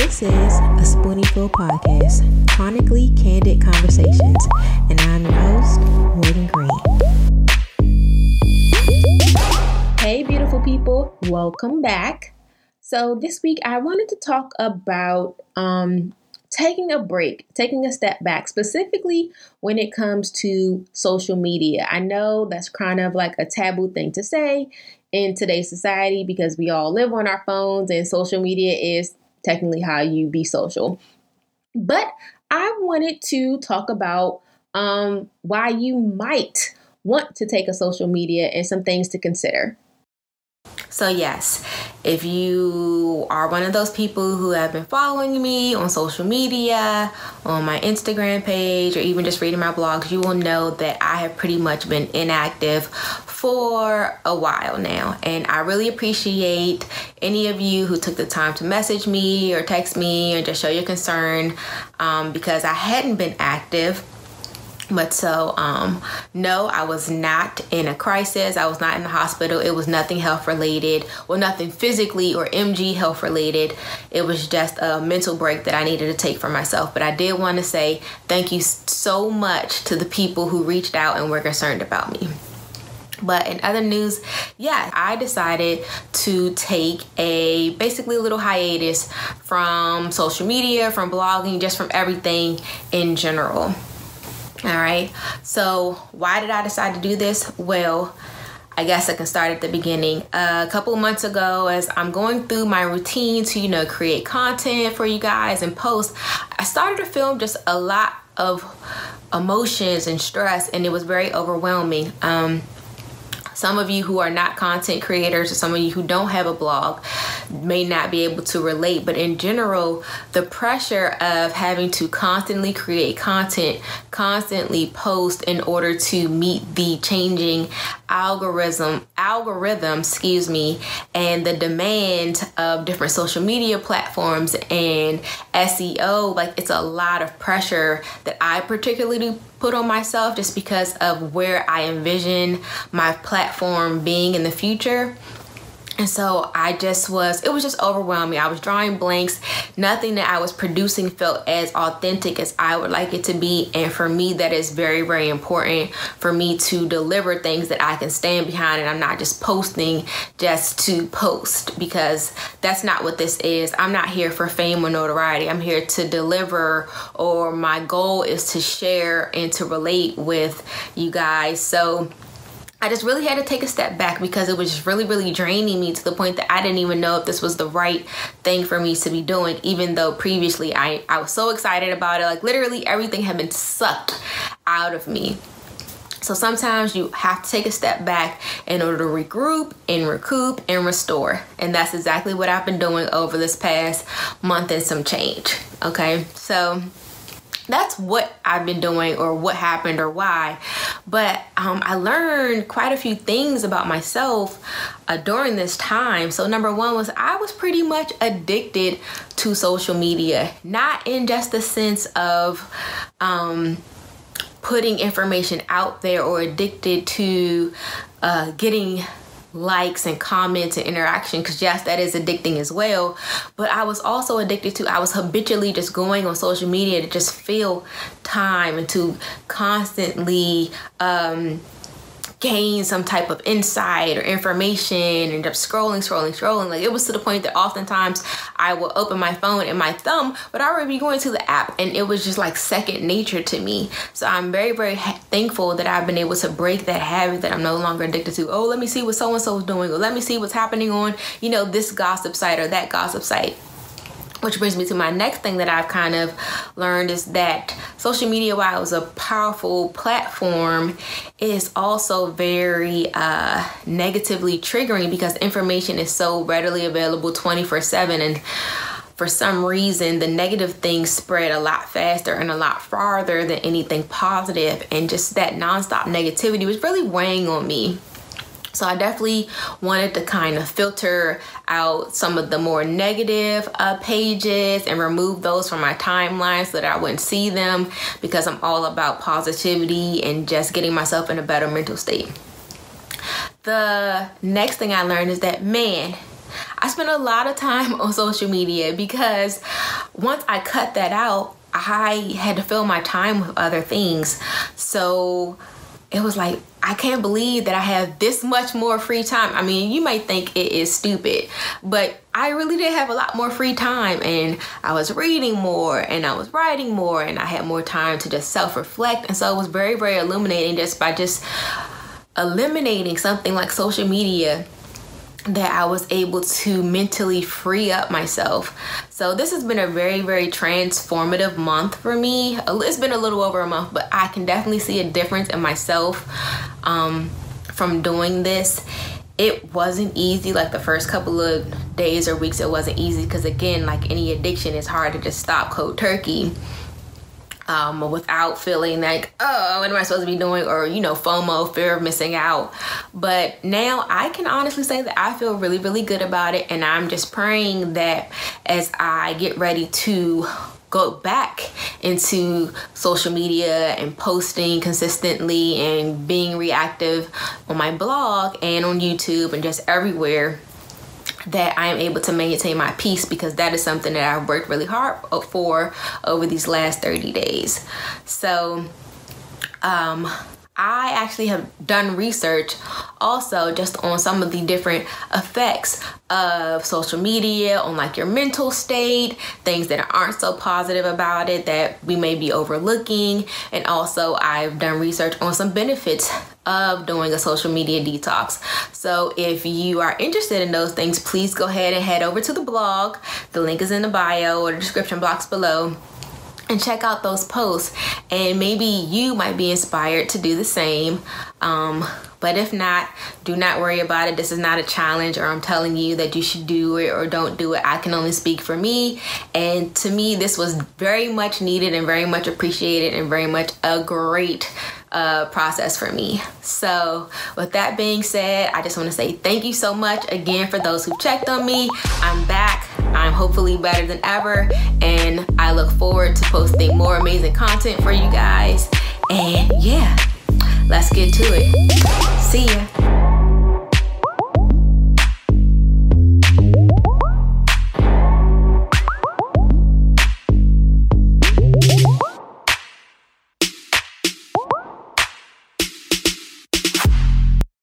This is a Spoonie Full Podcast, Chronically Candid Conversations, and I'm your host, Jordan Green. Hey, beautiful people, welcome back. So this week I wanted to talk about taking a break, taking a step back, specifically when it comes to social media. I know that's kind of like a taboo thing to say in today's society because we all live on our phones and social media is technically how you be social. But I wanted to talk about why you might want to take a social media and some things to consider. So yes, if you are one of those people who have been following me on social media, on my Instagram page, or even just reading my blogs, you will know that I have pretty much been inactive for a while now. And I really appreciate any of you who took the time to message me or text me or just show your concern because I hadn't been active. But so, no, I was not in a crisis. I was not in the hospital. It was nothing health related, well, nothing physically or MG health related. It was just a mental break that I needed to take for myself. But I did want to say thank you so much to the people who reached out and were concerned about me. But in other news, yeah, I decided to take a little hiatus from social media, from blogging, just from everything in general. All right. So why did I decide to do this? Well, I guess I can start at the beginning. A couple months ago, as I'm going through my routine to, create content for you guys and post, I started to feel just a lot of emotions and stress, and it was very overwhelming. Some of you who are not content creators or some of you who don't have a blog may not be able to relate, but in general, the pressure of having to constantly create content, constantly post in order to meet the changing algorithms, and the demand of different social media platforms and SEO, like it's a lot of pressure that I particularly do put on myself just because of where I envision my platform being in the future. And so it was just overwhelming. I was drawing blanks. Nothing that I was producing felt as authentic as I would like it to be. And for me, that is very, very important for me to deliver things that I can stand behind. And I'm not just posting just to post because that's not what this is. I'm not here for fame or notoriety. I'm here to deliver, or my goal is to share and to relate with you guys. So I just really had to take a step back because it was just really, really draining me to the point that I didn't even know if this was the right thing for me to be doing, even though previously I was so excited about it. Like literally everything had been sucked out of me. So sometimes you have to take a step back in order to regroup and recoup and restore. And that's exactly what I've been doing over this past month and some change. Okay, so that's what I've been doing, or what happened, or why. But I learned quite a few things about myself during this time. So number one was I was pretty much addicted to social media, not in just the sense of putting information out there, or addicted to getting likes and comments and interaction, because yes, that is addicting as well. But I was also addicted to, I was habitually just going on social media to just fill time and to constantly gain some type of insight or information, and just scrolling. Like it was to the point that oftentimes I will open my phone and my thumb, but I would be going to the app, and it was just like second nature to me. So I'm very, very thankful that I've been able to break that habit that I'm no longer addicted to. Oh, let me see what so-and-so is doing, or let me see what's happening on, this gossip site or that gossip site. Which brings me to my next thing that I've kind of learned is that social media, while it was a powerful platform, is also very negatively triggering because information is so readily available 24/7. And for some reason, the negative things spread a lot faster and a lot farther than anything positive. And just that nonstop negativity was really weighing on me. So I definitely wanted to kind of filter out some of the more negative pages and remove those from my timeline so that I wouldn't see them, because I'm all about positivity and just getting myself in a better mental state. The next thing I learned is that, man, I I spent a lot of time on social media because once I cut that out, I had to fill my time with other things. So it was like, I can't believe that I have this much more free time. I mean, you might think it is stupid, but I really did have a lot more free time, and I was reading more and I was writing more and I had more time to just self-reflect. And so it was very, very illuminating just by just eliminating something like social media, that I was able to mentally free up myself. So this has been a very, very transformative month for me. It's been a little over a month, but I can definitely see a difference in myself from doing this. It wasn't easy. Like the first couple of days or weeks, it wasn't easy because, again, like any addiction, it's hard to just stop cold turkey without feeling like, oh, what am I supposed to be doing? Or, you know, FOMO, fear of missing out. But now I can honestly say that I feel really, really good about it. And I'm just praying that as I get ready to go back into social media and posting consistently and being reactive on my blog and on YouTube and just everywhere, that I am able to maintain my peace, because that is something that I've worked really hard for over these last 30 days. So I actually have done research also just on some of the different effects of social media on like your mental state, things that aren't so positive about it that we may be overlooking. And also I've done research on some benefits of doing a social media detox. So if you are interested in those things, please go ahead and head over to the blog. The link is in the bio or the description box below, and check out those posts. And maybe you might be inspired to do the same. But if not, do not worry about it. This is not a challenge or I'm telling you that you should do it or don't do it. I can only speak for me. And to me, this was very much needed and very much appreciated and very much a great process for me. So with that being said, I just want to say thank you so much again for those who checked on me. I'm back. I'm hopefully better than ever. And I look forward to posting more amazing content for you guys. And yeah, let's get to it. See ya.